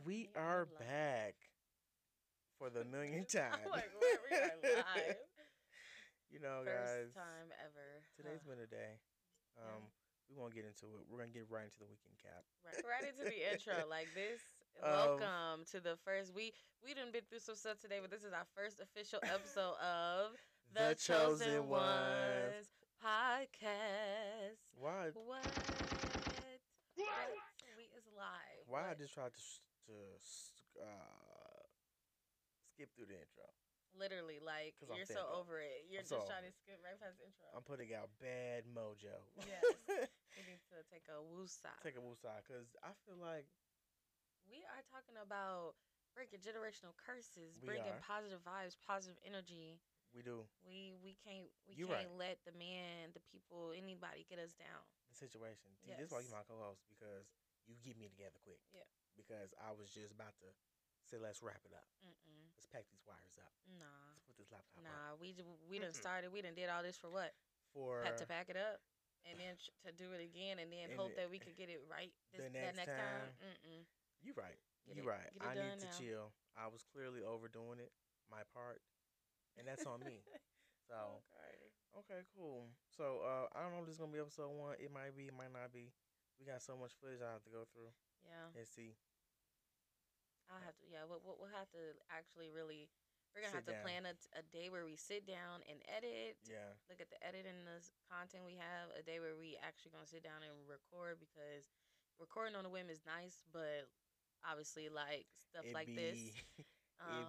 And we are back for the millionth time. I'm like, we are live. You know, first guys. First time ever. Today's been a day. Yeah. We won't get into it. We're going to get right into the weekend cap. Right into the intro like this. Welcome to the first. We done been through some stuff today, but this is our first official episode of The Chosen Ones Podcast. Why? What? We is live. Why what? I just tried to skip through the intro. Literally, like, you're so over it. You're just trying to skip right past the intro. I'm putting out bad mojo. Yes. We need to take a woosah. Take a woosah, because I feel like... We are talking about breaking generational curses, bringing positive vibes, positive energy. We do. We can't let the man, the people, anybody get us down. The situation. Yes. This is why you're my co-host, because you get me together quick. Yeah. Because I was just about to... say, let's wrap it up. Mm-mm. Let's pack these wires up. Nah. Let's put this laptop up. We done started. We done did all this for what? To pack it up and then to do it again and then hope that we could get it right next time. Mm-mm. You right. You right. I need to chill. I was clearly overdoing it, my part, and that's on me. So. Okay, cool. So, I don't know if this is going to be episode one. It might be. It might not be. We got so much footage I have to go through. Yeah. And see. I'll have to, we'll have to actually really, we're going to have to plan a day where we sit down and edit. Yeah. Look at the edit and the content we have. A day where we actually going to sit down and record, because recording on a whim is nice, but obviously, like, stuff like this.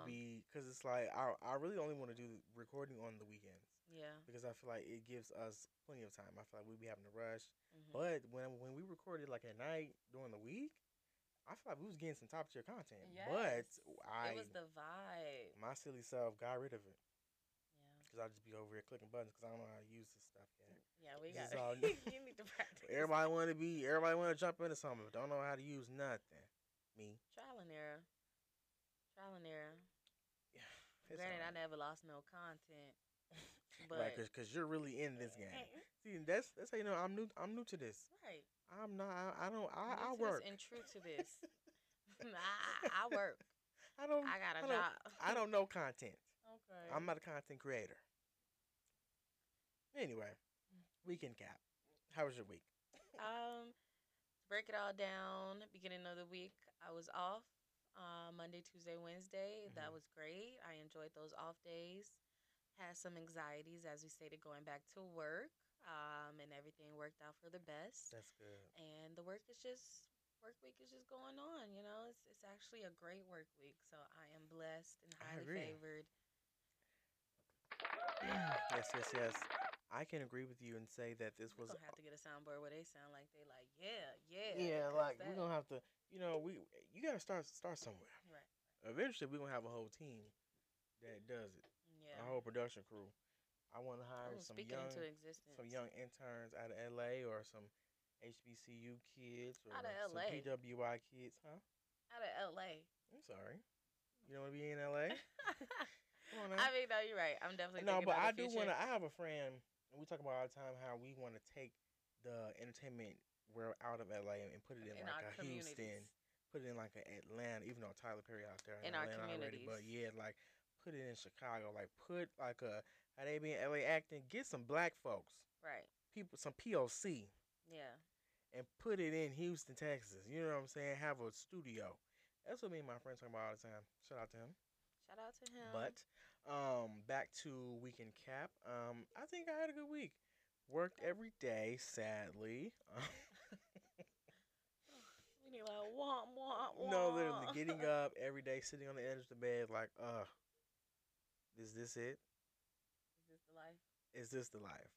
Because it's like, I really only want to do recording on the weekends. Yeah. Because I feel like it gives us plenty of time. I feel like we'd be having to rush. Mm-hmm. But when we recorded, like, at night during the week, I feel like we was getting some top tier content, yes. But it was the vibe. My silly self got rid of it. Yeah, because I'll just be over here clicking buttons because I don't know how to use this stuff yet. Yeah, we got you need to practice. Everybody want to jump into something, but don't know how to use nothing. Me. Trial and error. Yeah. Granted, I never lost no content. But right, because you're really in this game. See, that's how you know I'm new to this. Right. I'm not. I don't. I work. And true to this, I work. I don't. I got a job. I don't know content. Okay. I'm not a content creator. Anyway, weekend cap. How was your week? To break it all down, beginning of the week, I was off. Monday, Tuesday, Wednesday. Mm-hmm. That was great. I enjoyed those off days. Had some anxieties, as we stated, going back to work. And everything worked out for the best. That's good. And the work week is just going on, you know. It's actually a great work week. So I am blessed and highly favored. Yes. I can agree with you and say that we're gonna have to get a soundboard where they sound like they like, yeah. Yeah, like we're gonna have to, you know, you gotta start somewhere. Right. Eventually we're gonna have a whole team that does it. Yeah. A whole production crew. I want to hire some young interns out of LA or some HBCU kids or out of LA. Some PWI kids, huh? Out of LA. I'm sorry. You don't want to be in LA? Come on now. I mean, no, you're right. I'm definitely thinking about the future. I have a friend, and we talk about all the time how we want to take the entertainment world out of LA and put it in like a Houston, put it in like a Atlanta, even though Tyler Perry out there in Atlanta our communities already, but yeah, like put it in Chicago, like put like a how they be in LA acting, get some black folks. Right. People, some POC. Yeah. And put it in Houston, Texas. You know what I'm saying? Have a studio. That's what me and my friends talk about all the time. Shout out to him. But back to weekend cap. I think I had a good week. Worked every day, sadly. We need like womp. No, literally getting up every day, sitting on the edge of the bed like, is this it? Is this the life?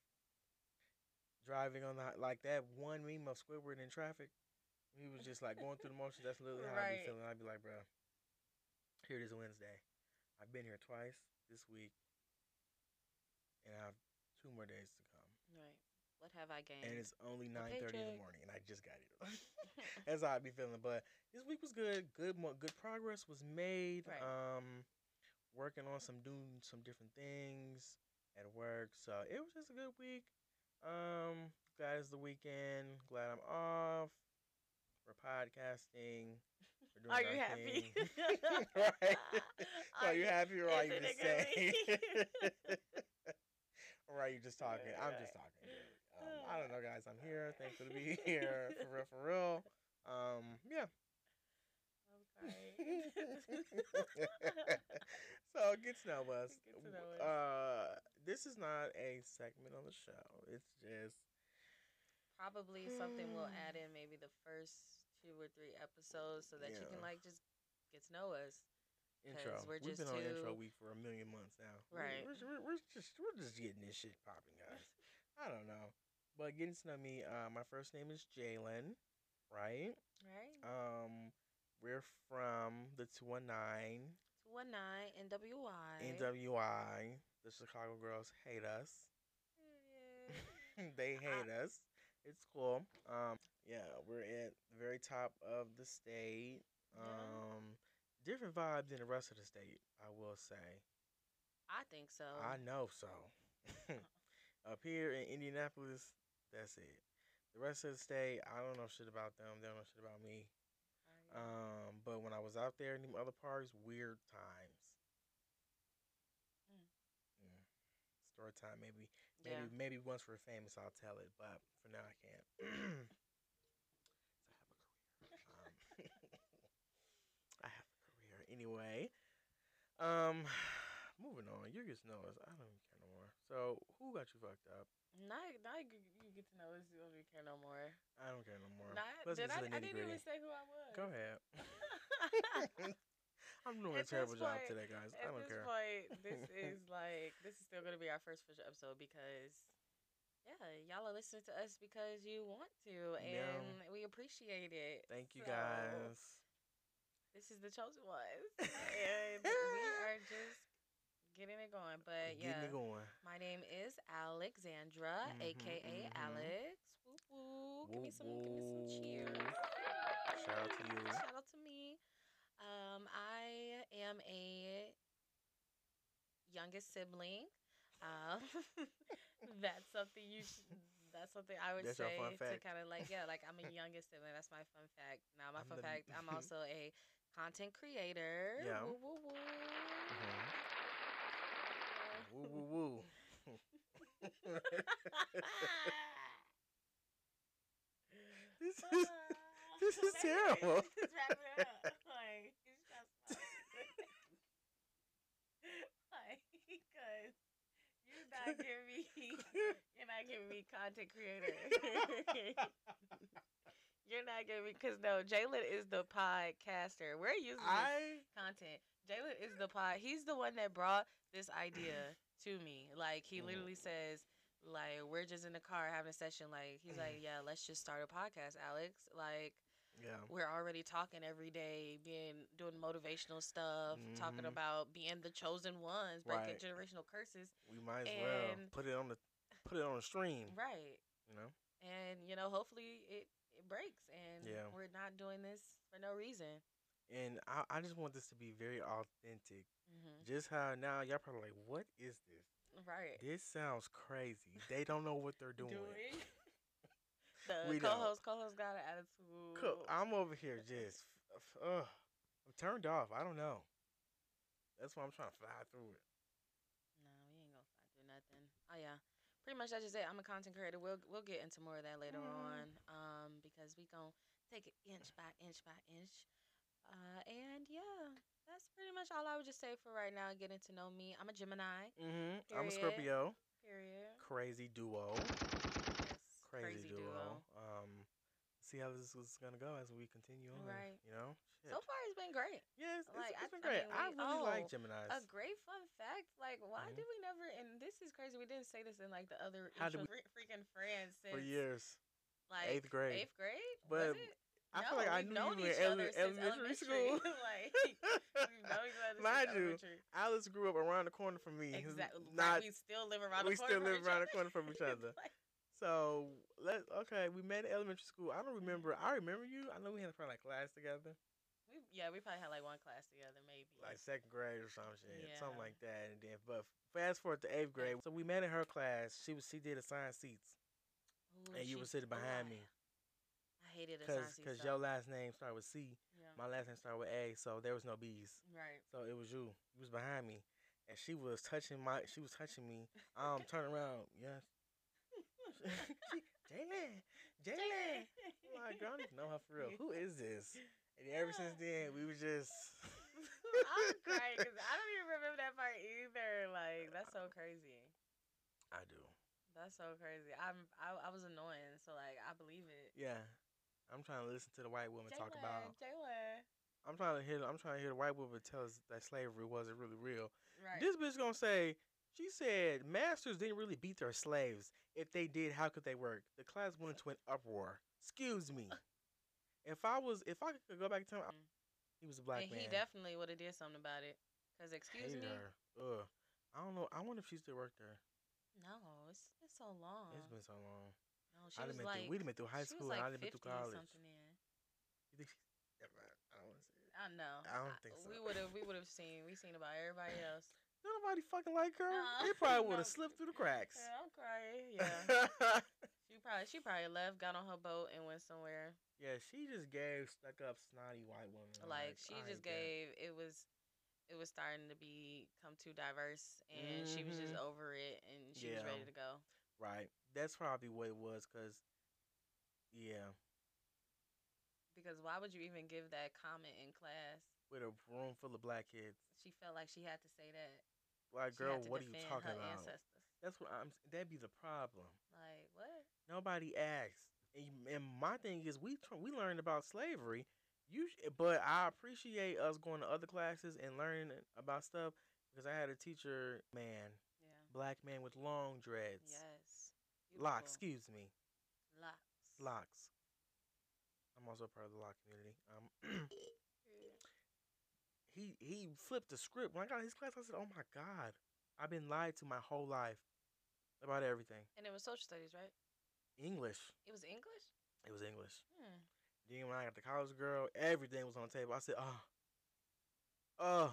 Driving on like that one meme of Squidward in traffic. He was just like going through the motions. That's literally how I be feeling. I'd be like, bro, here it is Wednesday. I've been here twice this week, and I have 2 more days to come. Right. What have I gained? And it's only 9:30 in the morning, and I just got it. That's how I be feeling. But this week was good. Good progress was made. Right. Working on doing some different things at work, so it was just a good week. Glad it's the weekend. Glad I'm off. We're podcasting. We're doing our thing. Right? Are you happy or are you just saying? Or are you just talking? Right. I'm just talking. I don't know, guys. I'm here. Thankful to be here. For real, for real. Yeah. Okay. So get to know us. Get to know us. This is not a segment on the show. It's just probably something we'll add in maybe the first 2 or 3 episodes so that you can like just get to know us. Intro. We've been on intro week for a million months now. Right. We're just getting this shit popping, guys. I don't know, but getting to know me. My first name is Jalen. Right. Right. We're from the 219. 219, NWI. NWI. The Chicago girls hate us. Yeah. They hate us. It's cool. Yeah, we're at the very top of the state. Different vibes than the rest of the state, I will say. I think so. I know so. Up here in Indianapolis, that's it. The rest of the state, I don't know shit about them. They don't know shit about me. But when I was out there in them other parks, weird times. Yeah. Story time, maybe once we're famous, I'll tell it. But for now, I can't. So I have a career. I have a career anyway. Moving on. You get to know us. I don't even care no more. So who got you fucked up? Now you get to know us. You don't really care no more. I don't care no more. I didn't even say who I was. Go ahead. I'm doing a terrible job today, guys. I don't care. At this point, this is still gonna be our first official episode because, yeah, y'all are listening to us because you want to, and we appreciate it. Thank you, guys. This is the chosen ones, and we are just getting it going, but yeah. Getting it going. My name is Alexandra, a.k.a. Alex. Woo woo. Give me some cheers. Shout out to you. Shout out to me. I am a youngest sibling. That's something I would say, I'm a youngest sibling. That's my fun fact. Now, my fun fact, I'm also a content creator. Yeah. Woo woo woo. Mm-hmm. Woo, woo, woo. This is terrible. Just wrap it up. Like, it's just like, because you're not giving me content creator. You're not giving me, because no, Jalen is the podcaster. We're using this content. Jalen is the pod. He's the one that brought this idea to me. Like, he literally says, like, we're just in the car having a session. Like, he's like, yeah, let's just start a podcast, Alex. Like, yeah, we're already talking every day, doing motivational stuff, talking about being the chosen ones, breaking generational curses. We might as well put it on the stream. Right. You know? And, you know, hopefully it breaks. And we're not doing this for no reason. And I just want this to be very authentic. Just how now y'all probably like, what is this? Right. This sounds crazy. They don't know what they're doing. The co-host got an attitude. I'm over here just, I'm turned off. I don't know. That's why I'm trying to fly through it. No, we ain't going to fly through nothing. Oh, yeah. Pretty much, I just said I'm a content creator. We'll get into more of that later on because we going to take it inch by inch by inch. And yeah, that's pretty much all I would just say for right now. Getting to know me, I'm a Gemini. I'm a Scorpio. Period. Crazy duo. Yes. Crazy duo. See how this is gonna go as we continue on. Right. You know. Shit. So far, it's been great. Yes, yeah, it's been great. I really like Geminis. A great fun fact. Like, why did we never? And this is crazy. We didn't say this in like the other freaking friends since, for years. Like eighth grade. But. Was it? I feel like I knew you in elementary school. Like, we've known each other since elementary. Alice grew up around the corner from me. Exactly. We still live around the corner from each other. Like, so, we met in elementary school. I don't remember. I remember you. I know we had probably like class together. We probably had like one class together, maybe. Like second grade or some shit. Yeah. Something like that. And then, but fast forward to eighth grade. So, we met in her class. She did assigned seats. Ooh, and you were sitting behind me. I hated Asante because your last name started with C. Yeah. My last name started with A, so there was no B's. Right. So it was you. You was behind me, and she was touching me. Turn around, yes. Jalen. Like, girl, I don't even know her for real. Who is this? And ever since then, we were just. I'm crying because I don't even remember that part either. Like, that's so crazy. I do. That's so crazy. I was annoying, so like I believe it. Yeah, I'm trying to listen to the white woman talk about. Jaylen. I'm trying to hear the white woman tell us that slavery wasn't really real. Right. This bitch gonna say. She said masters didn't really beat their slaves. If they did, how could they work? The class went into an uproar. Excuse me. If I could go back to him, he was a black man. He definitely would have did something about it. Cause excuse me. Ugh. I don't know. I wonder if she still worked there. No, it's been so long. It's been so long. No, she was like, we'd have been through high school and I'd have been through college. Something in. You think she? I don't want to say it. I know. I don't think so. We would have seen. We seen about everybody else. Nobody fucking like her. No. They probably would have slipped through the cracks. Yeah, I'm crying. Yeah. she probably left, got on her boat, and went somewhere. Yeah, she just gave stuck up snotty white woman. Like she just gave. It was starting to become too diverse, and she was just over it, and she was ready to go. Right. That's probably what it was, Because why would you even give that comment in class? With a room full of black kids. She felt like she had to say that. Like, girl, what are you talking about? Ancestors. That's what that'd be the problem. Like, what? Nobody asked. And my thing is, we learned about slavery. But I appreciate us going to other classes and learning about stuff because I had a teacher, black man with long dreads. Yes. Beautiful. Locks, excuse me. Locks. I'm also part of the lock community. He flipped the script. When I got in his class, I said, oh, my God. I've been lied to my whole life about everything. And it was social studies, right? English. It was English? It was English. Then when I got to college, girl, everything was on the table. I said, oh.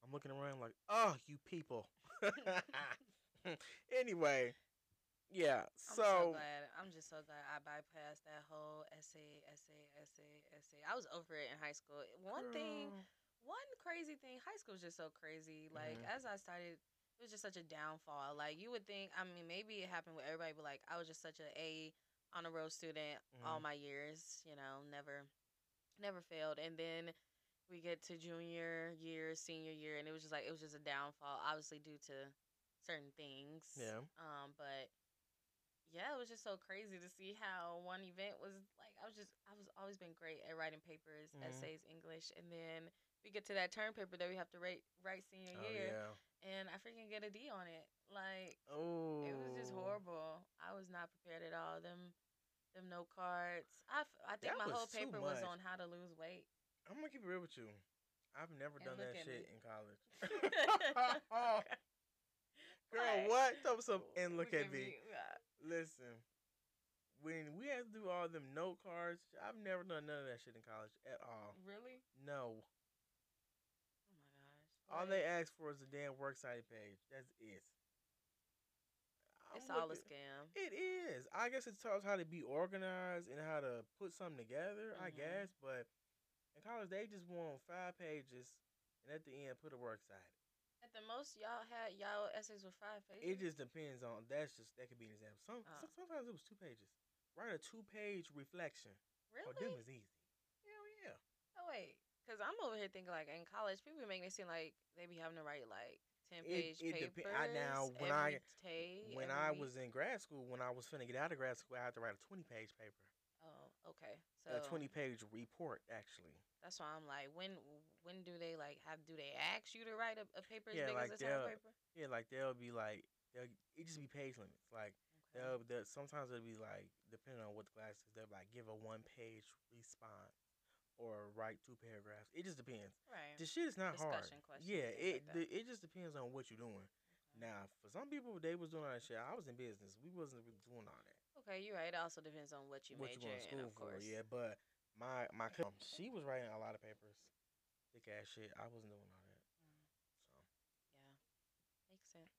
I'm looking around like, oh, you people. Anyway, yeah. I'm so glad. I'm just so glad I bypassed that whole essay. I was over it in high school. One crazy thing, high school is just so crazy. Like, as I started, it was just such a downfall. Like, you would think, I mean, maybe it happened with everybody, but, like, I was just such an on a road student all my years, never failed. And then we get to junior year, senior year, and it was just a downfall, obviously due to certain things. Yeah. But yeah, it was just so crazy to see how one event was like I was always been great at writing papers, essays, English, and then we get to that term paper that we have to write senior year. Yeah. And I freaking get a D on it. Like, oh, it was just horrible. I was not prepared at all. Them note cards. I think my whole paper was on how to lose weight. I'm going to keep it real with you. I've never done that shit in college. Girl, what? Tell me something and look at me. Listen, when we had to do all them note cards, I've never done none of that shit in college at all. Really? No. Oh, my gosh. All they ask for is a damn works cited page. That's it. It's all a scam. It is. I guess it taught how to be organized and how to put something together, I guess. But in college, they just want 5 pages and at the end, put a works cited. At the most, y'all had y'all essays with 5 pages? It just depends on. That could be an example. Sometimes it was 2 pages. Write a 2-page reflection. Really? For them is easy. Hell yeah. Oh, wait. Because I'm over here thinking, like, in college, people make it seem like they be having to write, like, 10-page papers When I was in grad school, when I was finna get out of grad school, I had to write a 20-page paper. Oh, okay. So a 20-page report, actually. That's why I'm like, when do they, like, do they ask you to write a paper as big as a term paper? Yeah, like, they'll be, like, it just be page limits. Like, okay. they'll sometimes it'll be, like, depending on what the class is, they'll, like, give a 1-page response. Or write 2 paragraphs. It just depends. Right. The shit is not discussion hard. Questions, yeah. It just depends on what you're doing. Okay. Now, for some people, they was doing all that shit. I was in business. We wasn't really doing all that. Okay, you're right. It also depends on what you major in, school for. Yeah, but my cousin, she was writing a lot of papers. Thick ass shit. I wasn't doing all that. So. Yeah, makes sense.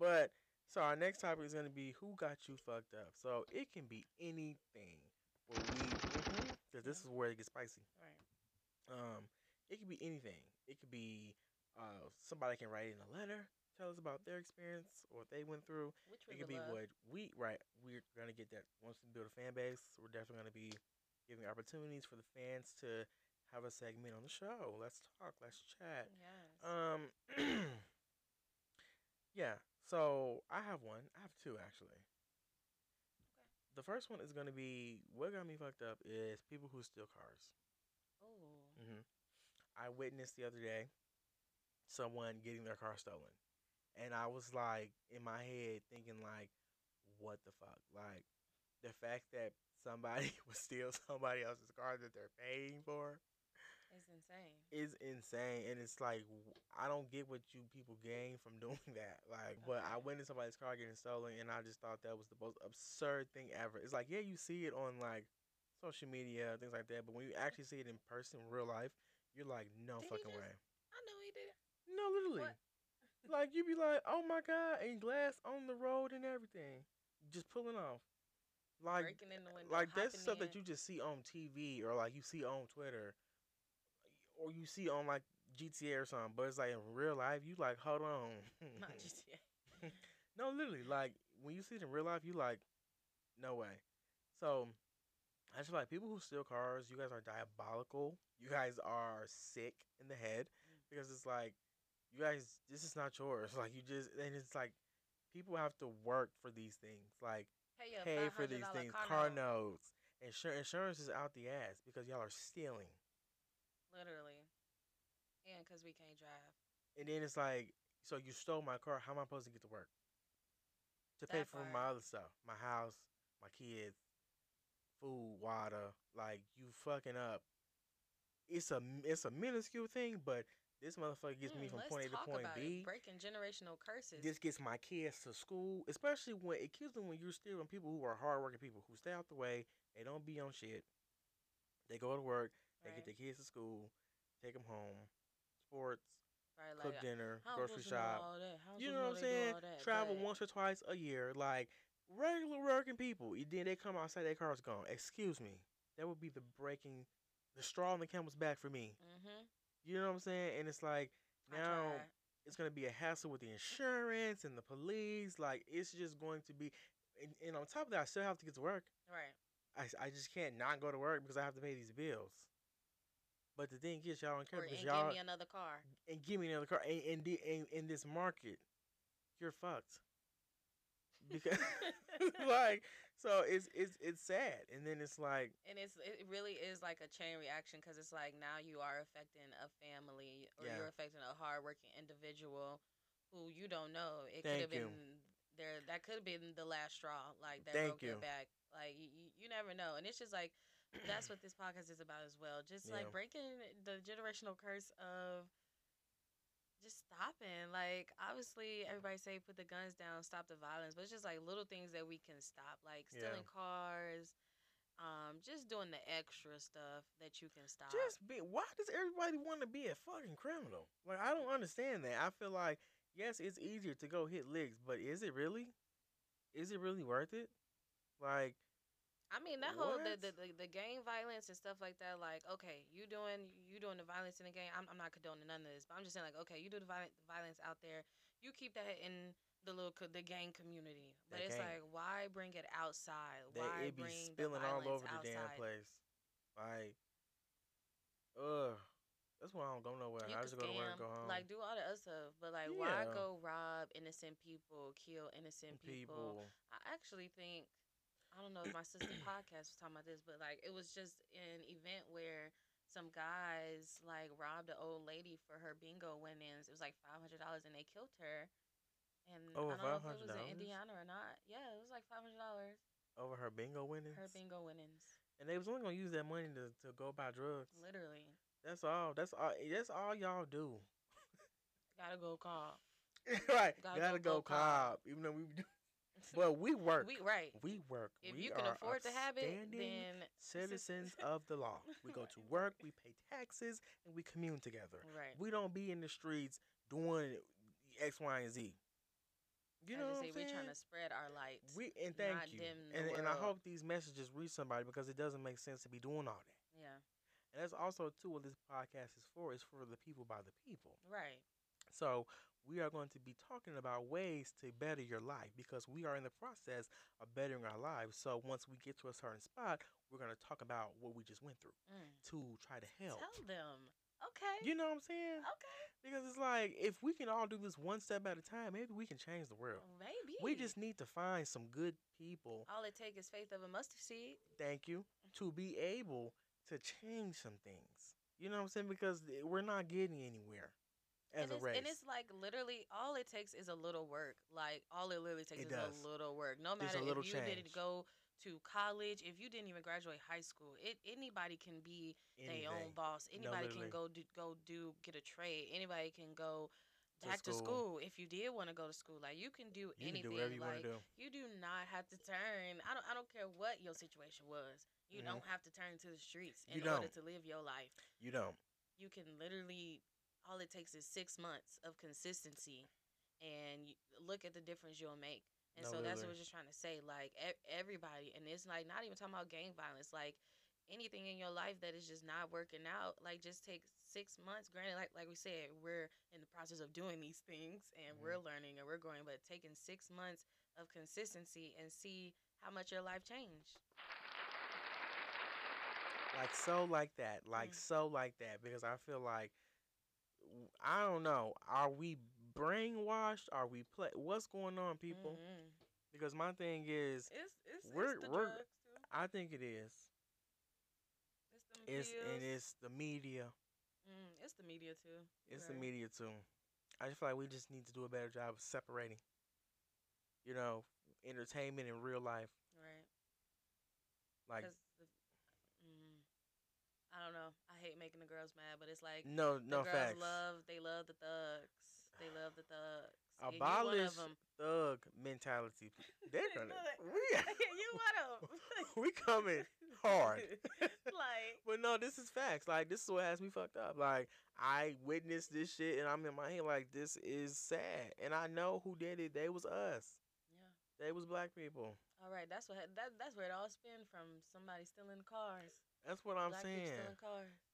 But so our next topic is gonna be who got you fucked up. So it can be anything. because this is where it gets spicy. Right. It could be anything. It could be somebody can write in a letter, tell us about their experience or what they went through. Which it could be love. What we right. We're gonna get that once we build a fan base. We're definitely gonna be giving opportunities for the fans to have a segment on the show. Let's talk. Let's chat. Yes. Yeah. So I have one. I have two actually. Okay. The first one is gonna be what got me fucked up is people who steal cars. Oh. Mm-hmm. I witnessed the other day someone getting their car stolen. And I was like, in my head, thinking like, what the fuck? Like, the fact that somebody would steal somebody else's car that they're paying for. It's insane. It's insane. And it's like, I don't get what you people gain from doing that. Like, okay. But I went in somebody's car getting stolen, and I just thought that was the most absurd thing ever. It's like, yeah, you see it on, like, social media, things like that. But when you actually see it in person, real life, you're like, no did fucking way. I know he did it. No, literally. What? Like, you be like, oh, my God, and glass on the road and everything. Just pulling off. Like, breaking in the window, like that's stuff in. That you just see on TV or, like, you see on Twitter or you see on, like, GTA or something. But it's, like, in real life, you, like, hold on. Not GTA. No, literally. Like, when you see it in real life, you, like, no way. So, I just feel like people who steal cars, you guys are diabolical. You guys are sick in the head because it's, like, you guys, this is not yours. Like, you just, and it's like, people have to work for these things. Like, pay for these things. Car notes. Insurance is out the ass because y'all are stealing. Literally. And because we can't drive. And then it's like, so you stole my car. How am I supposed to get to work? To pay for my other stuff. My house, my kids, food, water. Like, you fucking up. It's a minuscule thing, but... This motherfucker gets me from point A to point B. It. Breaking generational curses. This gets my kids to school, especially when it kills them when you're stealing people who are hardworking people who stay out the way. They don't be on shit. They go to work. They get their kids to school, take them home, sports, cook dinner, grocery shop. You know what I'm saying? Travel once or twice a year, like regular working people. And then they come outside, their car's gone. Excuse me. That would be the straw on the camel's back for me. Mm-hmm. You know what I'm saying? And it's like, now it's going to be a hassle with the insurance and the police. Like, it's just going to be... And on top of that, I still have to get to work. Right. I just can't not go to work because I have to pay these bills. But the thing is, y'all don't care because y'all... give me another car. And give me another car. And in this market, you're fucked. Because, like, so it's sad, and then it's like, and it really is like a chain reaction because it's like now you are affecting a family, or you're affecting a hardworking individual who you don't know. It could have been there. That could have been the last straw, like that broke your back. Like you never know, and it's just like that's what this podcast is about as well. Just like breaking the generational curse of. Just stopping. Like, obviously, everybody say put the guns down, stop the violence. But it's just, like, little things that we can stop. Like, stealing cars, just doing the extra stuff that you can stop. Why does everybody want to be a fucking criminal? Like, I don't understand that. I feel like, yes, it's easier to go hit licks, but is it really? Is it really worth it? Like... I mean, that whole the gang violence and stuff like that, like, okay, you doing the violence in the game. I'm not condoning none of this, but I'm just saying, like, okay, you do the violence out there. You keep that in the gang community. But it's like, why bring it outside? Why bring the violence outside? It be spilling all over the damn place. Like, that's why I don't go nowhere. I just go to work and go home. Like, do all the other stuff. But, like, why go rob innocent people, kill innocent people? I actually think... I don't know if my sister's podcast was talking about this, but, like, it was just an event where some guys, like, robbed an old lady for her bingo winnings. It was, like, $500, and they killed her. And over I don't know if it was in Indiana or not. Yeah, it was, like, $500. Over her bingo winnings? Her bingo winnings. And they was only going to use that money to go buy drugs. Literally. That's all. That's all y'all do. Gotta go cop. Right. Gotta go cop. Even though we do. Well, we work. We work. If you can afford to have it, then citizens of the law. We go to work, we pay taxes, and we commune together. Right. We don't be in the streets doing X, Y, and Z. You know what I'm saying? We're trying to spread our light. And thank you. And I hope these messages reach somebody because it doesn't make sense to be doing all that. Yeah. And that's also, too, what this podcast is for. It's for the people by the people. Right. So we are going to be talking about ways to better your life because we are in the process of bettering our lives. So once we get to a certain spot, we're going to talk about what we just went through to try to help. Tell them. Okay. You know what I'm saying? Okay. Because it's like, if we can all do this one step at a time, maybe we can change the world. Maybe. We just need to find some good people. All it takes is faith of a mustard seed. Thank you. To be able to change some things. You know what I'm saying? Because we're not getting anywhere. And it's like literally all it takes is a little work. Like all it literally takes is a little work. No matter if you didn't go to college, if you didn't even graduate high school, anybody can be their own boss. Anybody can get a trade. Anybody can go back to school if you did want to go to school. Like you can do anything. Can do whatever you want to do. You do not have to turn. I don't care what your situation was. You don't have to turn to the streets in order to live your life. You don't. You can literally. All it takes is 6 months of consistency, and you look at the difference you'll make. And so that's what we're just trying to say. Like, everybody, and it's like not even talking about gang violence. Like, anything in your life that is just not working out, like, just take 6 months. Granted, like we said, we're in the process of doing these things, and we're learning, and we're growing. But taking 6 months of consistency and see how much your life changed. Like that. Because I feel like... I don't know. Are we brainwashed? Are we what's going on, people? Mm-hmm. Because my thing is, it's the drugs too. I think it is. It's the media. It's the media too. It's the media too. I just feel like we just need to do a better job of separating, entertainment and real life. Right. Like. I don't know. I hate making the girls mad, but it's like the girls facts. They love the thugs. They love the thugs. Abolish thug mentality. They're gonna you want them. We coming hard. Like, but no, this is facts. Like, this is what has me fucked up. Like, I witnessed this shit, and I'm in my head like, this is sad, and I know who did it. They was us. Yeah, they was black people. All right, that's what that's where it all spins from. Somebody stealing cars. That's what I'm saying.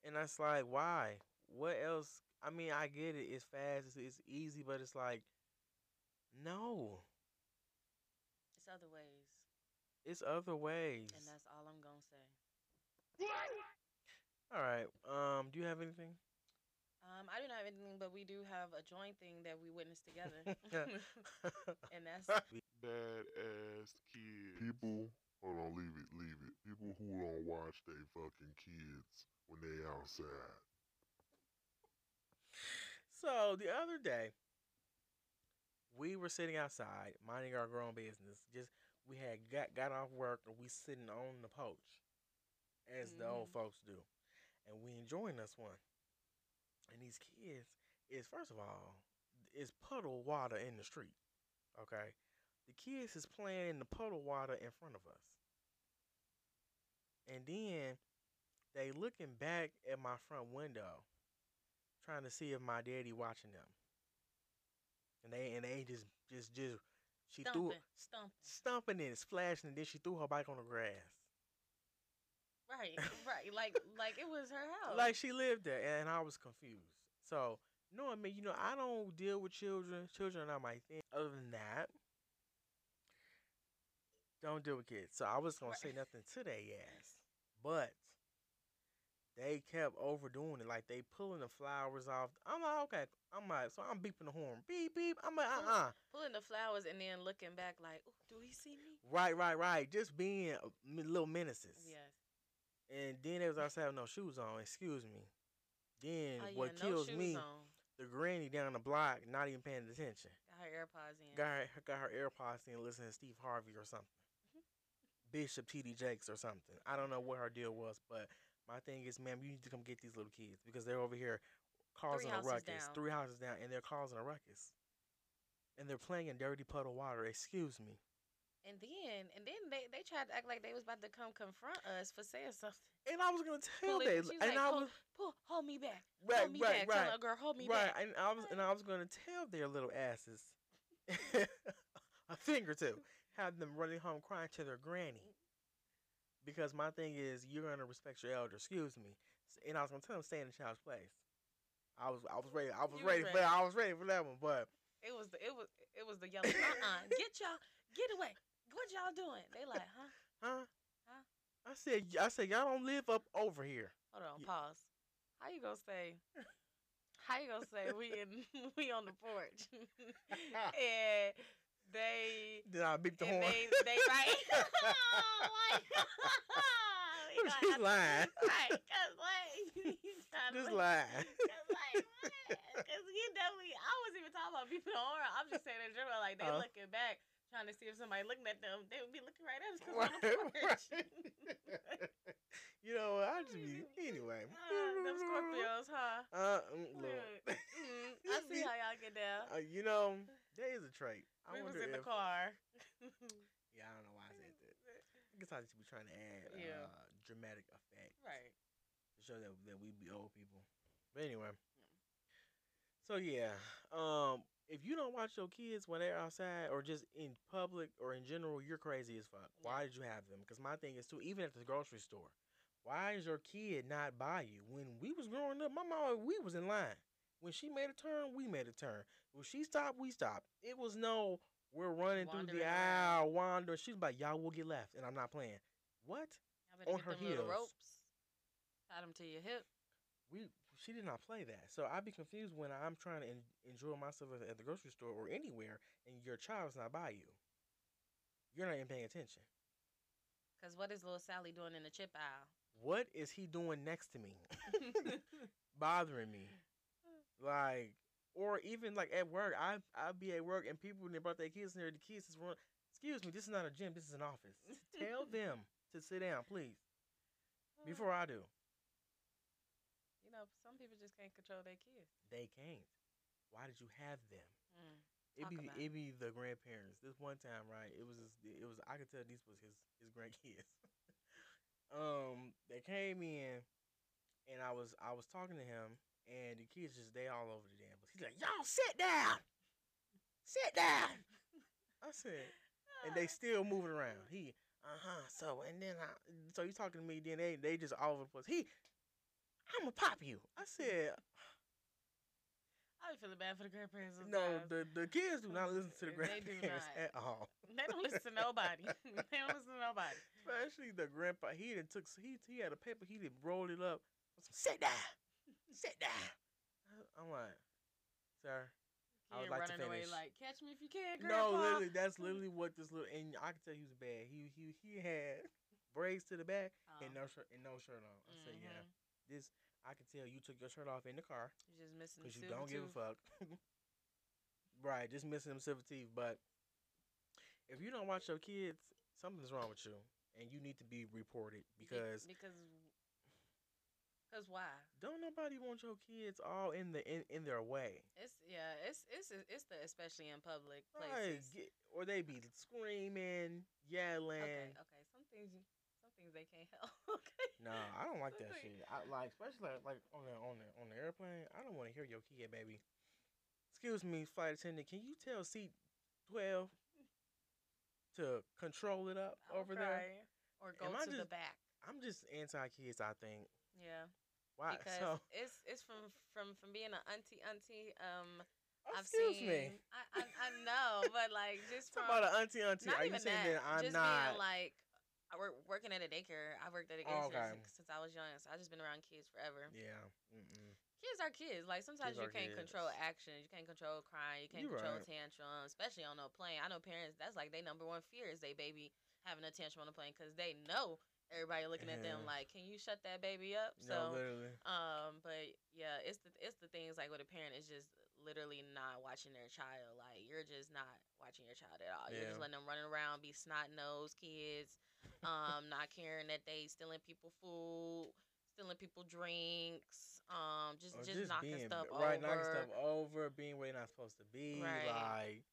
And that's like, why? What else? I mean, I get it. It's fast. It's easy. But it's like, no. It's other ways. And that's all I'm going to say. All right. Do you have anything? I do not have anything, but we do have a joint thing that we witnessed together. And that's... Badass kids. People. Hold on, leave it. People who don't watch they fucking kids when they outside. So, the other day, we were sitting outside, minding our grown business. Just, we had got off work, and we sitting on the porch, as the old folks do. And we enjoying this one. And these kids is, first of all, is puddle water in the street, okay? The kids is playing in the puddle water in front of us. And then they looking back at my front window trying to see if my daddy watching them. And they just she stumping, threw stumping and splashing, and then she threw her bike on the grass. Right. like it was her house. Like she lived there, and I was confused. So, no, I mean, I don't deal with children. Children are my thing. Other than that, don't deal with kids. So I was going to say nothing to their ass. But they kept overdoing it. Like, they pulling the flowers off. I'm like, okay. So I'm beeping the horn. Beep, beep. I'm like, Pulling the flowers and then looking back like, ooh, do he see me? Right. Just being little menaces. Yes. And then they was outside with no shoes on. Excuse me. Then what kills me, the granny down the block not even paying attention. Got her AirPods in. Got her AirPods in listening to Steve Harvey or something. Bishop T.D. Jakes or something. I don't know what her deal was, but my thing is, ma'am, you need to come get these little kids because they're over here causing a ruckus. 3 houses down, and they're causing a ruckus. And they're playing in dirty puddle water. Excuse me. And then they tried to act like they was about to come confront us for saying something. And I was gonna tell them. Hold me back. Hold me back. Tell a girl, hold me back. Right. And I was gonna tell their little asses a thing or two. Have them running home crying to their granny Because my thing is, you're going to respect your elder. Excuse me. And I was going to tell him, stay in the child's place. I was ready for that one, but it was the yelling. Get away. What y'all doing? They like, huh? Huh? I said y'all don't live up over here. Hold on, pause. How you gonna say we on the porch? And they did I beat the horn? They like, oh my God. She's lying. Right, just lying. Because you know me, I wasn't even talking about people in horror. I'm just saying in general, like, they looking back, trying to see if somebody looking at them. They would be looking right at us because right. You know, I just be, anyway. Them Scorpios, huh? I see how y'all get down. You know, that is a trait. We was in the car. Yeah, I don't know why I said that. I guess I just be trying to add dramatic effect, right, to show that we be old people. But anyway, so yeah, if you don't watch your kids when they're outside or just in public or in general, you're crazy as fuck. Yeah. Why did you have them? Because my thing is too, even at the grocery store, why is your kid not by you? When we was growing up, my mom, we was in line. When she made a turn, we made a turn. When she stopped, we stopped. It was no. We're running through the aisle, wander. She's like, y'all will get left, and I'm not playing. What? On her heels. Ropes. Tie them to your hip. She did not play that. So I'd be confused when I'm trying to enjoy myself at the grocery store or anywhere, and your child's not by you. You're not even paying attention. Because what is little Sally doing in the chip aisle? What is he doing next to me? Bothering me. Like... Or even, like, at work, I'll be at work, and people, when they brought their kids in there, the kids is running, excuse me, this is not a gym, this is an office. Tell them to sit down, please, before I do. You know, some people just can't control their kids. They can't. Why did you have them? It be the grandparents. This one time, right, it was I could tell these was his grandkids. They came in, and I was talking to him. And the kids just, they all over the damn place. He's like, y'all sit down. Sit down. I said, and they still moving around. So you talking to me, then they just all over the place. I'm going to pop you. I said. I be feeling bad for the grandparents sometimes. No, the kids do not listen to the grandparents at all. They don't listen to nobody. Especially the grandpa. He had a paper. He did rolled it up. Sit down. Sit down. I'm like, sir, I would like to finish. Running away like, catch me if you can, Grandpa. No, literally, that's literally what this little, and I can tell he was bad. He had braids to the back and no shirt on. I said, yeah, this I can tell you took your shirt off in the car. You're just missing the silver teeth. Because you don't give a fuck. Right, just missing them silver teeth. But if you don't watch your kids, something's wrong with you, and you need to be reported because why? Don't nobody want your kids all in their way. It's the especially in public places. Right. Or they be screaming, yelling. Okay. Some things they can't help. Okay. No, I don't like that shit. I like, especially like on the airplane. I don't want to hear your kid, baby. Excuse me, flight attendant. Can you tell seat 12 to control it up over there? Or go to the back. I'm just anti kids. I think. Yeah. Why? Because it's from being an auntie. Excuse me. I know, but like just from about an auntie. Not are even you saying that? That I'm just not being like I working at a daycare. I worked at a daycare since I was young, so I just been around kids forever. Yeah. Mm-mm. Kids are kids. Like sometimes kids you can't control action. You can't control crying. You can't control tantrums, especially on a plane. I know parents. That's like their number one fear is they baby having a tantrum on a plane because they know. Everybody looking at them like, can you shut that baby up? No, so, literally. But yeah, it's the things like with a parent is just literally not watching their child. Like you're just not watching your child at all. Yeah. You're just letting them running around, be snot-nosed kids, not caring that they stealing people food, stealing people drinks, just knocking stuff over. Right, knocking stuff over, being where you're not supposed to be. Right. Like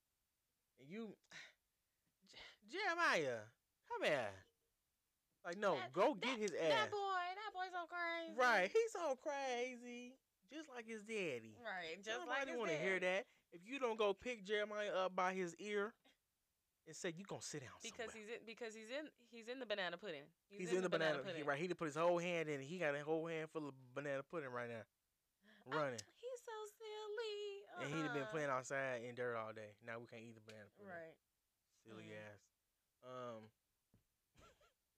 you, Jeremiah, come here. Like, no, go get his ass. That boy's so crazy. Right, he's so crazy. Just like his daddy. Right, just like his daddy. Nobody want to hear that. If you don't go pick Jeremiah up by his ear and said, "You gonna sit down somewhere." Because he's in the banana pudding. He's in the banana pudding. Right, he done put his whole hand in it. He got a whole hand full of banana pudding right now, running. He's so silly. And he'd have been playing outside in dirt all day. Now we can't eat the banana pudding. Right. Silly ass.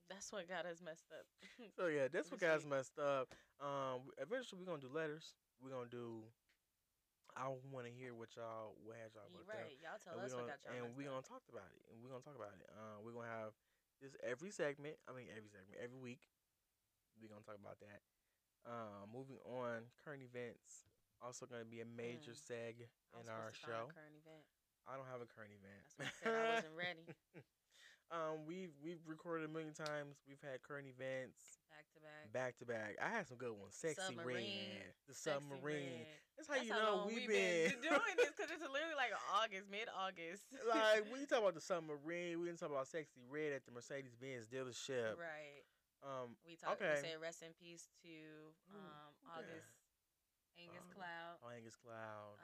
That's what got us messed up. So yeah, that's what got us messed up. Eventually we're gonna do letters. We're gonna do. I want to hear what y'all worked out. Right, y'all tell us what got y'all messed up. And we're gonna talk about it. We're gonna have this every week. We're gonna talk about that. Moving on, current events also gonna be a major seg in our show. I don't have a current event. That's what I said. I wasn't ready. We've recorded a million times. We've had current events back to back. I had some good ones. The submarine. That's how you know we've been doing this, because it's literally like mid August. Like we talk about the submarine. We didn't talk about Sexy Red at the Mercedes-Benz dealership. Right. We said rest in peace to Angus Cloud. Oh, Angus Cloud.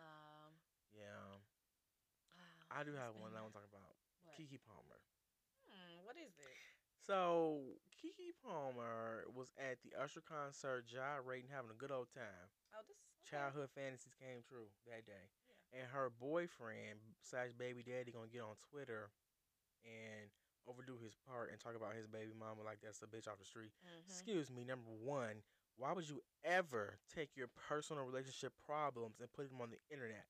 Yeah. I do have one I want to talk about. What? Keke Palmer. What is this? So Keke Palmer was at the Usher concert, gyrating, having a good old time. Oh, this okay. Childhood fantasies came true that day. Yeah. And her boyfriend / baby daddy gonna get on Twitter and overdo his part and talk about his baby mama like that's a bitch off the street. Mm-hmm. Excuse me. Number one, why would you ever take your personal relationship problems and put them on the internet?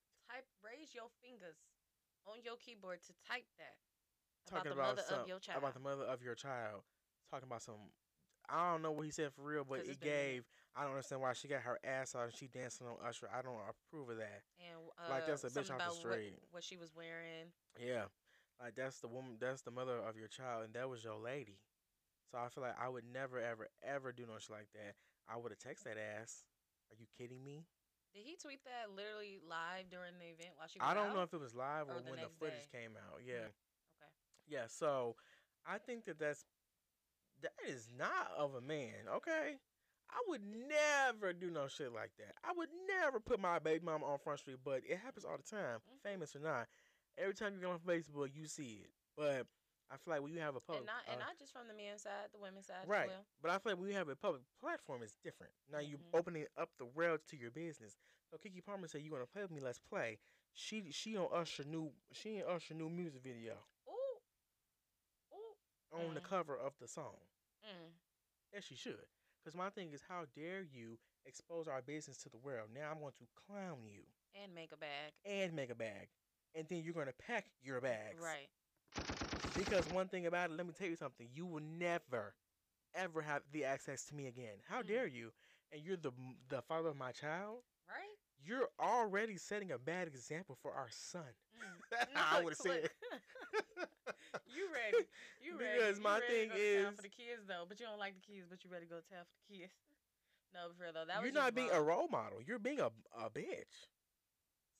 Raise your fingers on your keyboard to type that. About the mother of your child. Talking about some, I don't know what he said for real, but I don't understand why she got her ass out and she dancing on Usher. I don't approve of that. And like that's a bitch off the street. What she was wearing. Yeah. Like that's the woman, that's the mother of your child, and that was your lady. So I feel like I would never ever do no shit like that. I would have texted that ass. Are you kidding me? Did he tweet that literally live during the event while she was out? I don't know if it was live or when the footage came out. Yeah. Okay. Yeah, so I think that is not of a man, okay? I would never do no shit like that. I would never put my baby mama on Front Street, but it happens all the time, famous or not. Every time you get on Facebook, you see it. But I feel like when you have a public... And not just from the men's side, the women's side as well. Right, but I feel like when you have a public platform, it's different. Now you're opening up the rails to your business. So Keke Palmer said, you want to play with me? Let's play. She in Usher new music video. Ooh. On the cover of the song. Yes, she should. Because my thing is, how dare you expose our business to the world? Now I'm going to clown you. And make a bag. And then you're going to pack your bags. Right. Because one thing about it, let me tell you something. You will never, ever have the access to me again. How dare you? And you're the father of my child? Right. You're already setting a bad example for our son. I would have said. You ready. Because my thing is. You ready to go to town for the kids, though. But you don't like the kids, but you ready to go to town for the kids. No, for real, though. That was you're not being a role model. You're being a bitch.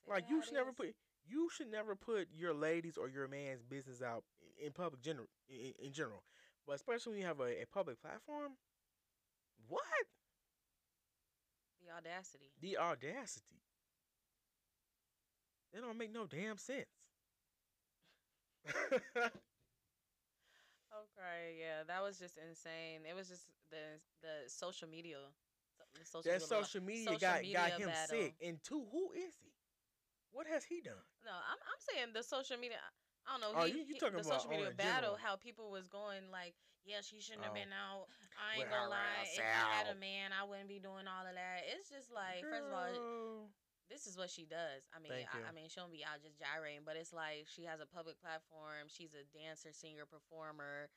Like, you should never put... You should never put your ladies or your man's business out in public in general. But especially when you have a public platform. What? The audacity. It don't make no damn sense. Okay, yeah. That was just insane. It was just the social media. Social media got him battle. Sick. And two, who is he? What has he done? No, I'm saying the social media. I don't know. Talking about the social media battle, how people was going like, yeah, she shouldn't have been out. I ain't gonna lie. If I had a man, I wouldn't be doing all of that. It's just like, first of all, this is what she does. I mean, I mean, she don't be out just gyrating, but it's like she has a public platform. She's a dancer, singer, performer,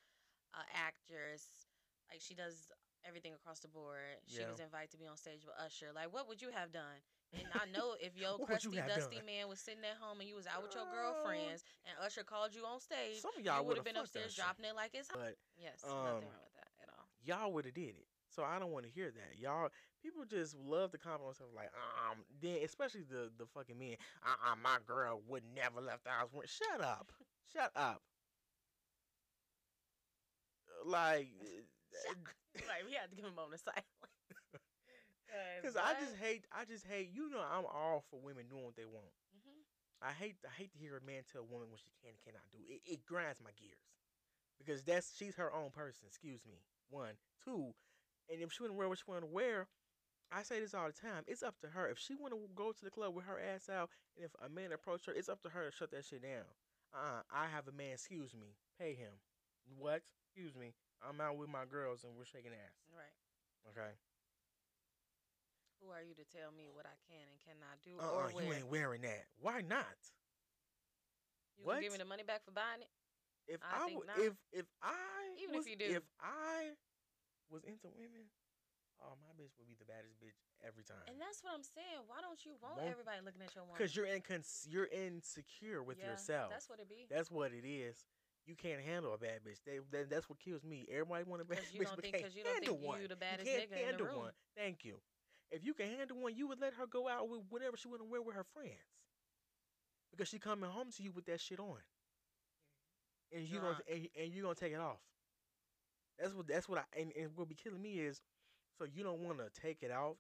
actress. Like she does everything across the board. She was invited to be on stage with Usher. Like, what would you have done? And I know if your crusty, dusty man was sitting at home and you was out with your girlfriends and Usher called you on stage, some of y'all would have been upstairs dropping it like it's hot. Yes, nothing wrong with that at all. Y'all would have did it. So I don't want to hear that. Y'all, people just love to comment on stuff like, then especially the fucking men, my girl would never left the house. Shut up. Shut up. Like... Like we had to give him a moment of silence. Because I just hate. You know, I'm all for women doing what they want. Mm-hmm. I hate to hear a man tell a woman what she can and cannot do. It grinds my gears, because she's her own person. Excuse me. 1, 2, and if she wouldn't wear what she wanted to wear, I say this all the time. It's up to her. If she want to go to the club with her ass out, and if a man approached her, it's up to her to shut that shit down. I have a man. Excuse me. Pay him. What? Excuse me. I'm out with my girls and we're shaking ass. Right. Okay. Who are you to tell me what I can and cannot do? Or wear? You ain't wearing that. Why not? You gonna give me the money back for buying it? If I think not. If I was into women, oh, my bitch would be the baddest bitch every time. And that's what I'm saying. Why don't you want everybody looking at your woman? Because you're insecure with yourself. That's what it be. That's what it is. You can't handle a bad bitch. That's what kills me. Everybody want a bad bitch, because you don't think you the baddest nigga in the room. One. Thank you. If you can handle one, you would let her go out with whatever she want to wear with her friends, because she coming home to you with that shit on, and you don't and you gonna take it off. That's what I and what be killing me is, so you don't want to take it off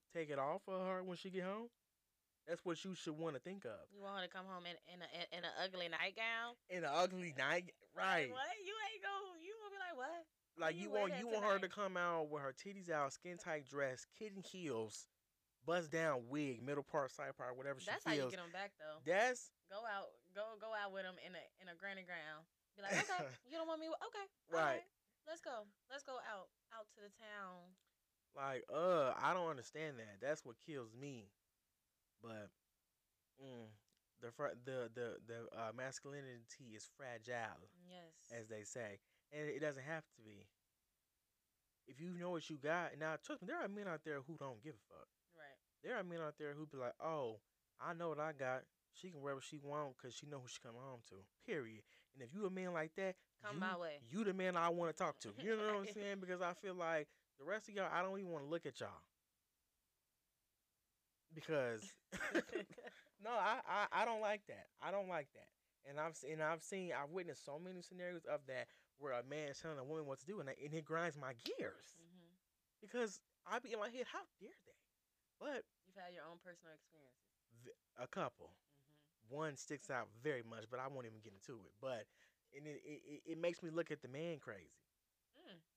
for her when she get home. That's what you should want to think of. You want her to come home in an ugly nightgown? In an ugly night, right? Like, what? You ain't gonna. You gonna be like what? Like you want her to come out with her titties out, skin tight dress, kitten heels, buzz down wig, middle part, side part, whatever she feels. That's how you get them back though. That's go out with them in a granny ground. Be like, okay, you don't want me. Okay, right. Let's go out to the town. Like I don't understand that. That's what kills me. But the masculinity is fragile. Yes, as they say, and it doesn't have to be. If you know what you got, now trust me, there are men out there who don't give a fuck. Right. There are men out there who be like, "Oh, I know what I got. She can wear what she want because she know who she coming home to." Period. And if you a man like that, come my way. You the man I want to talk to. You know what I'm saying? Because I feel like the rest of y'all, I don't even want to look at y'all. Because no, I don't like that. I don't like that. And I've witnessed so many scenarios of that where a man's telling a woman what to do, and it grinds my gears. Mm-hmm. Because I be in my head, how dare they? But you've had your own personal experiences. A couple. Mm-hmm. One sticks out very much, but I won't even get into it. But and it makes me look at the man crazy.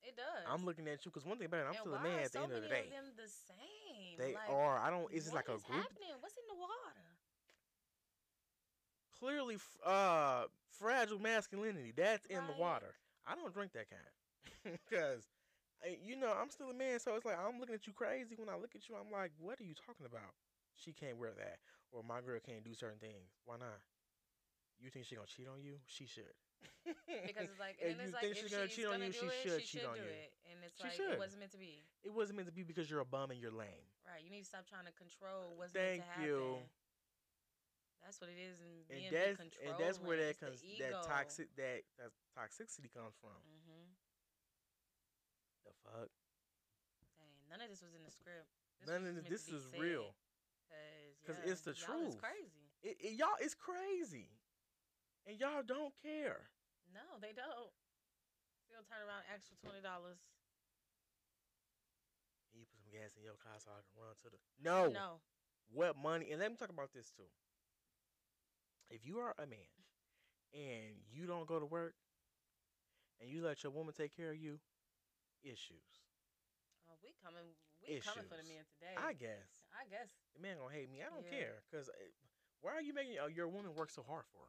It does. I'm looking at you because one thing about it, I'm still a man at the end of the day. Why are so many of them the same? They are. I don't. Is it like a group? What's happening? What's in the water? Clearly, fragile masculinity. That's in the water. I don't drink that kind because, you know, I'm still a man. So it's like I'm looking at you crazy. When I look at you, I'm like, what are you talking about? She can't wear that, or my girl can't do certain things. Why not? You think she gonna cheat on you? She should. Because it's like, and it's like, if she's gonna cheat on you, she should cheat on you. And it's like, it wasn't meant to be. It wasn't meant to be because you're a bum and you're lame. Right. You need to stop trying to control what's meant to happen. Thank you. That's what it is, and being controlling. And that's where that toxicity comes from. Mm-hmm. The fuck. Dang, none of this was in the script. None of this is real. Because it's the truth. It's crazy. Y'all, it's crazy. And y'all don't care. No, they don't. Still turn around extra $20. You put some gas in your car so I can run to the... No. What money? And let me talk about this, too. If you are a man and you don't go to work and you let your woman take care of you, issues. Oh, we coming for the men today. I guess. The man gonna hate me. I don't care. Because why are you making your woman work so hard for her?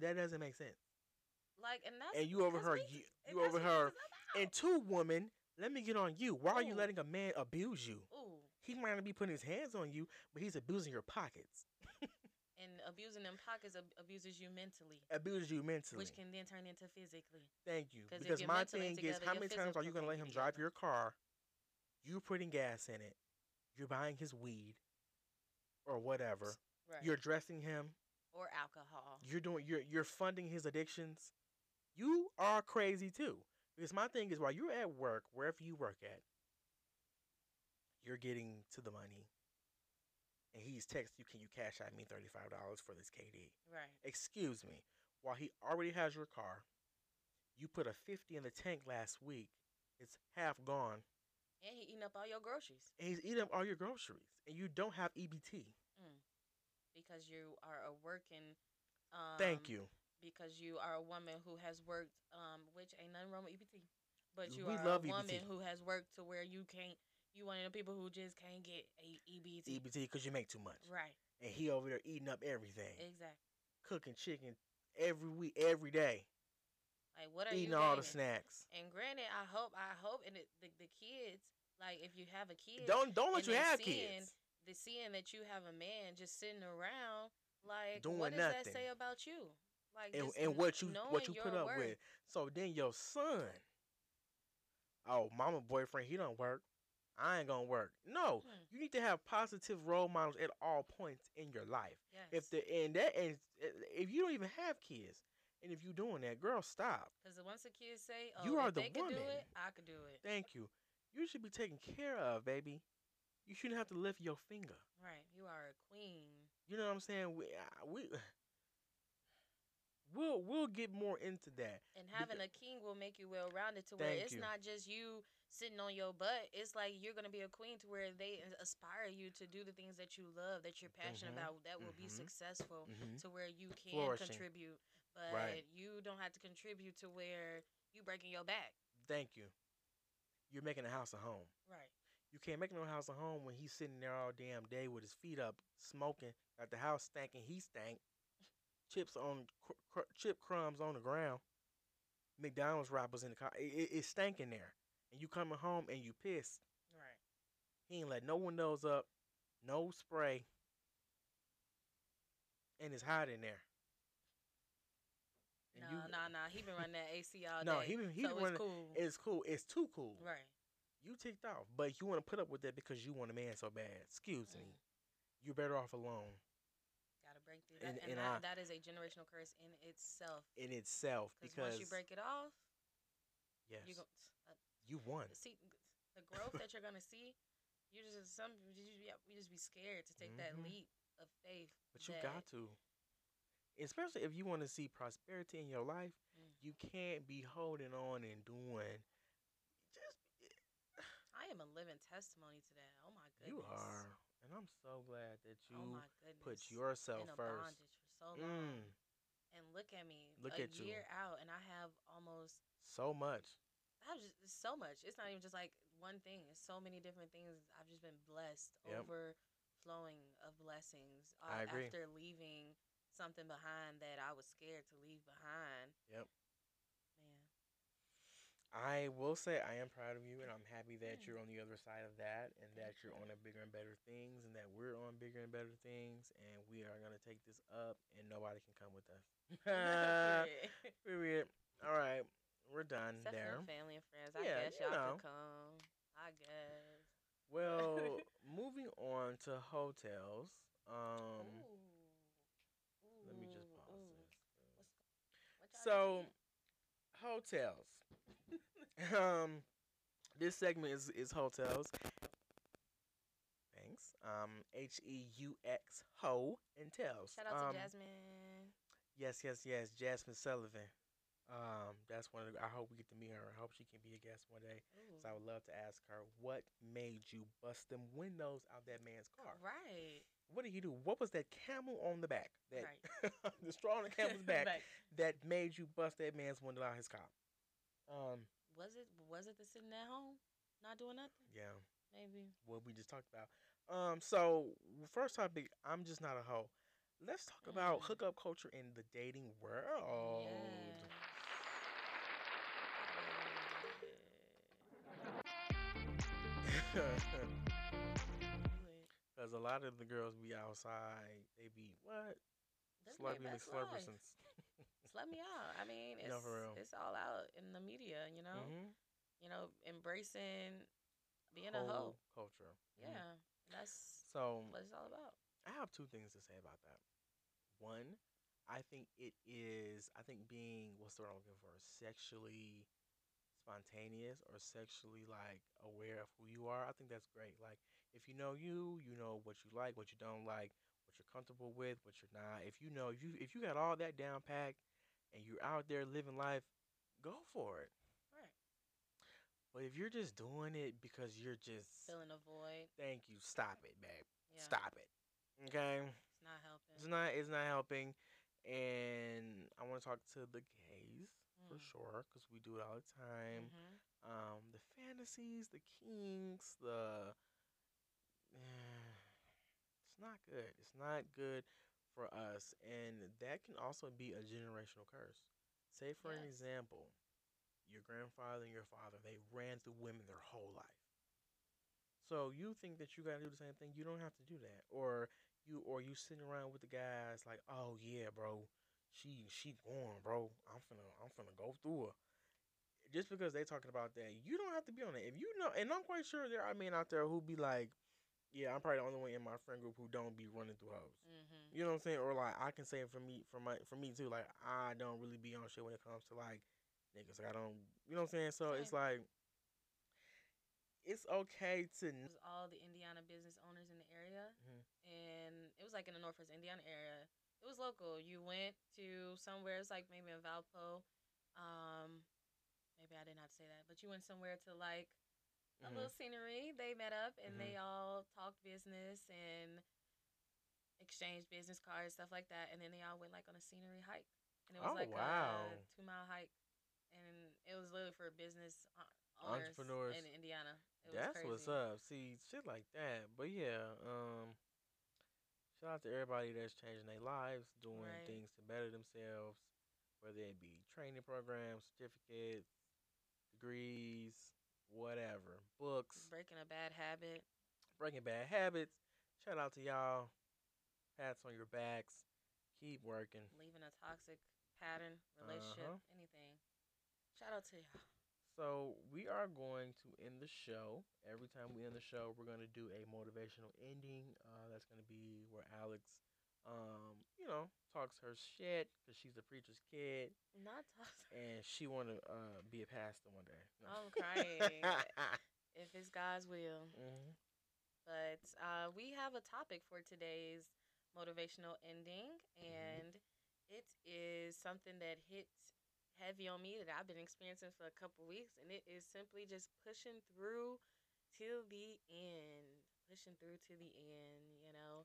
That doesn't make sense. Like, and that's... And you over her... You over her... And two women, let me get on you. Why are you letting a man abuse you? Ooh. He might not be putting his hands on you, but he's abusing your pockets. And abusing them pockets abuses you mentally. Which can then turn into physically. Thank you. Because my thing is, how many times are you going to let him drive your car? You're putting gas in it. You're buying his weed. Or whatever. Right. You're dressing him. Or alcohol. You're funding his addictions. You are crazy too. Because my thing is, while you're at work, wherever you work at, you're getting to the money. And he's texting you, "Can you cash out me $35 for this KD?" Right. Excuse me. While he already has your car, you put a $50 in the tank last week. It's half gone. And he's eating up all your groceries. And you don't have EBT. Because you are a working Thank you. Because you are a woman who has worked, which ain't nothing wrong with EBT, but you are a woman who has worked to where you can't. You one of the people who just can't get a EBT. EBT because you make too much. Right. And he over there eating up everything. Exactly. Cooking chicken every week, every day. Like what are you eating all the snacks? And granted, I hope, and the kids, like if you have a kid, don't let you have kids. The seeing that you have a man just sitting around, like doing what does nothing. That say about you? Like and what you put up with. So then your son, oh, mama boyfriend, he don't work. I ain't gonna work. No, you need to have positive role models at all points in your life. Yes. If you don't even have kids, and if you doing that, girl, stop. Because once the kids say, "Oh, you are the woman," do it, I could do it. Thank you. You should be taken care of, baby. You shouldn't have to lift your finger. Right. You are a queen. You know what I'm saying? We'll get more into that. And having a king will make you well-rounded to where it's not just you sitting on your butt. It's like you're going to be a queen to where they aspire you to do the things that you love, that you're passionate about, that will be successful to where you can contribute. But you don't have to contribute to where you breaking your back. Thank you. You're making a house a home. Right. You can't make no house a home when he's sitting there all damn day with his feet up, smoking, got the house stankin', he stank. Chip crumbs on the ground. McDonald's wrappers in the car. It's stinking there, and you coming home and you pissed. Right. He ain't let no windows up, no spray, and it's hot in there. And no. He been running that AC all day. No, he been running. Cool. It's cool. It's too cool. Right. You ticked off, but you want to put up with that because you want a man so bad. Excuse me. You're better off alone. Gotta break through that, that is a generational curse in itself. In itself, because once you break it off, yes, you won. See the growth that you're gonna see. You just be scared to take that leap of faith. But you got to, especially if you want to see prosperity in your life. You can't be holding on and doing. I am a living testimony to that. Oh my goodness, you are. And I'm so glad that you put yourself first. Bondage for so long. And look at me. Look at you. A year out, and I have almost so much. It's so much. It's not even just like one thing. It's so many different things. I've just been blessed, overflowing of blessings. I agree. After leaving something behind that I was scared to leave behind. Yep. Man. I will say I am proud of you, and I'm happy that you're on the other side of that, and that you're on a bigger and better things, and that we're on bigger and better things, and we are going to take this up, and nobody can come with us. Period. All right. We're done except there. For family and friends. I guess y'all can come. I guess. Well, moving on to hotels. Let me just pause this. So... hotels. This segment is hotels. Thanks. HEUX ho and tells. Shout out to Jasmine. Yes. Jasmine Sullivan. That's one of the, I hope we get to meet her. I hope she can be a guest one day. Ooh. So I would love to ask her, what made you bust them windows out that man's car? Right. What did you do? What was that camel on the back? That the straw on the camel's back, that made you bust that man's window out his car. Was it the sitting at home, not doing nothing? Yeah. Maybe. What we just talked about. So first topic, I'm just not a hoe. Let's talk about hookup culture in the dating world. Yeah. Because a lot of the girls be outside, they be, what? Slurping and slurpersons. Slurp me out. I mean, it's all out in the media, you know? You know, embracing being a hoe. Culture. Yeah. That's what it's all about. I have two things to say about that. One, I think being, what's the word I'm looking for? Sexually spontaneous or sexually like aware of who you are. I think that's great. Like if you know you know what you like, what you don't like, what you're comfortable with, what you're not. If you know if you got all that down packed and you're out there living life, go for it. Right. But if you're just doing it because you're just filling a void. Thank you. Stop it, babe. Yeah. Stop it. Okay. It's not helping. It's not helping. And I want to talk to the gays for sure, because we do it all the time. Mm-hmm. The fantasies, the kinks, the it's not good. It's not good for us, and that can also be a generational curse. Say for an example, your grandfather and your father, they ran through women their whole life. So you think that you gotta do the same thing? You don't have to do that, or you sitting around with the guys like, oh yeah, bro, she going, bro. I'm finna go through her. Just because they talking about that, you don't have to be on it. If you know, and I'm quite sure there are men out there who be like, yeah, I'm probably the only one in my friend group who don't be running through hoes. Mm-hmm. You know what I'm saying? Or like I can say it for me too. Like I don't really be on shit when it comes to like niggas. Like I don't, you know what I'm saying? So it's like. It's okay to... It was all the Indiana business owners in the area. Mm-hmm. And it was like in the Northwest Indiana area. It was local. You went to somewhere. It's like maybe in Valpo. Maybe I didn't have to say that. But you went somewhere to like a little scenery. They met up and they all talked business and exchanged business cards, stuff like that. And then they all went like on a scenery hike. And it was a 2-mile hike. And it was literally for business entrepreneurs in Indiana. That's crazy. What's up. See, shit like that. But yeah, shout out to everybody that's changing their lives, doing things to better themselves, whether it be training programs, certificates, degrees, whatever, books. Breaking bad habits. Shout out to y'all. Pats on your backs. Keep working. Leaving a toxic pattern, relationship, anything. Shout out to y'all. So we are going to end the show. Every time we end the show, we're going to do a motivational ending. That's going to be where Alex, talks her shit because she's a preacher's kid. Not talks. And she want to be a pastor one day. No. I'm crying. If it's God's will. Mm-hmm. But we have a topic for today's motivational ending. And it is something that hits heavy on me that I've been experiencing for a couple weeks, and it is simply just pushing through till the end. You know,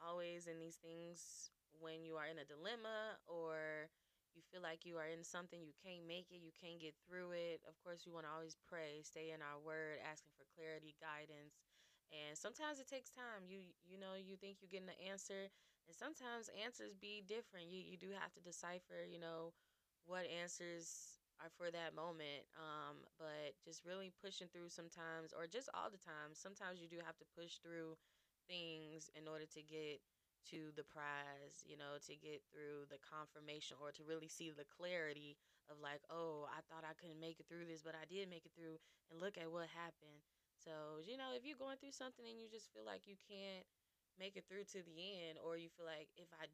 always in these things when you are in a dilemma or you feel like you are in something, you can't make it, you can't get through it. Of course, we want to always pray, stay in our word, asking for clarity, guidance. And sometimes it takes time. You know, you think you're getting the answer, and sometimes answers be different. You do have to decipher, you know, what answers are for that moment, but just really pushing through sometimes, or just all the time. Sometimes you do have to push through things in order to get to the prize, you know, to get through the confirmation or to really see the clarity of like, oh, I thought I couldn't make it through this, but I did make it through, and look at what happened. So, you know, if you're going through something and you just feel like you can't make it through to the end, or you feel like if I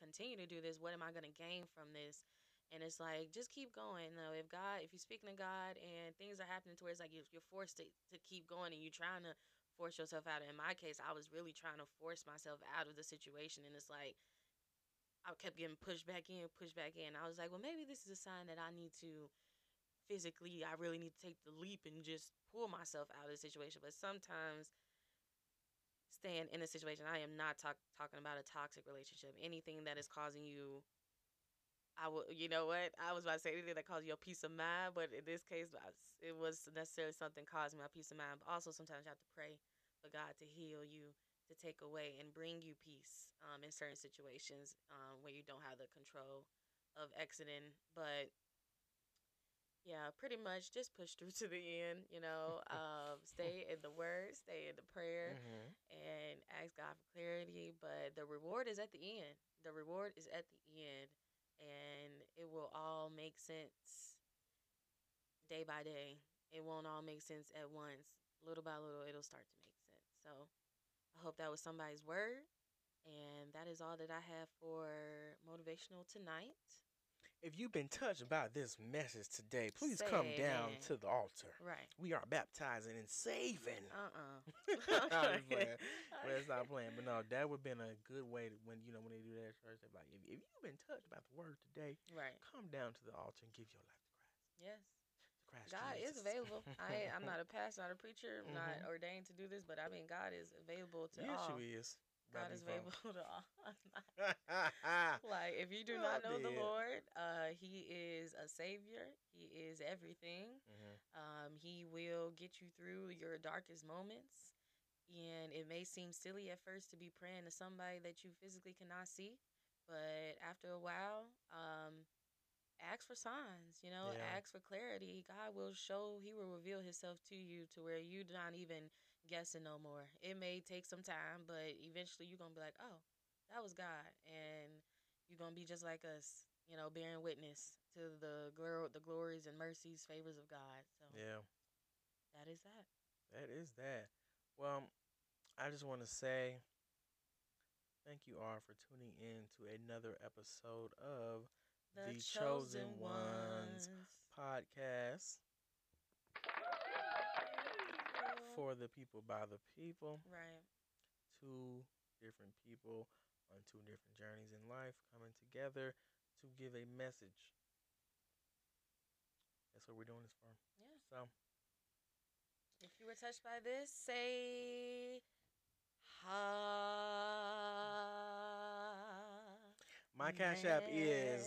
continue to do this, what am I going to gain from this? And it's like, just keep going. Now, if you're speaking to God and things are happening to where it's like you're forced to keep going and you're trying to force yourself out. In my case, I was really trying to force myself out of the situation. And it's like, I kept getting pushed back in. I was like, well, maybe this is a sign that I need to physically, I really need to take the leap and just pull myself out of the situation. But sometimes staying in a situation, I am not talking about a toxic relationship. Anything that is causing you, I was about to say anything that causes your peace of mind, but in this case, it wasn't necessarily something causing my peace of mind. But also sometimes you have to pray for God to heal you, to take away and bring you peace in certain situations where you don't have the control of exiting. But yeah, pretty much just push through to the end, you know, stay in the word, stay in the prayer, and ask God for clarity. But the reward is at the end. And it will all make sense day by day. It won't all make sense at once. Little by little, it'll start to make sense. So I hope that was somebody's word. And that is all that I have for motivational tonight. If you've been touched by this message today, please come down to the altar. Right. We are baptizing and saving. Let's not playing. But no, that would have been a good way to, when they do that at church, they're like, if you've been touched by the word today, come down to the altar and give your life to Christ. Yes. To Christ God Jesus. Is available. I'm not a pastor, not a preacher. I'm not ordained to do this, but I mean, God is available to all. Yes, He is. God is faithful to all. Like, if you do not know the Lord, he is a savior. He is everything. Mm-hmm. He will get you through your darkest moments. And it may seem silly at first to be praying to somebody that you physically cannot see. But after a while, ask for signs, you know, ask for clarity. God will show, he will reveal himself to you to where you're not even guessing no more. It may take some time, but eventually you're going to be like, oh, that was God. And you're going to be just like us, you know, bearing witness to the glories and mercies, favors of God. So, yeah, that is that. That is that. Well, I just want to say thank you all for tuning in to another episode of The Chosen Ones Podcast. For the people, by the people. Right. Two different people on two different journeys in life coming together to give a message. That's what we're doing this for. Yeah. So, if you were touched by this, say ha. My Cash App is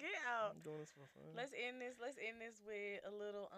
get out. I'm doing this for fun. Let's end this with a little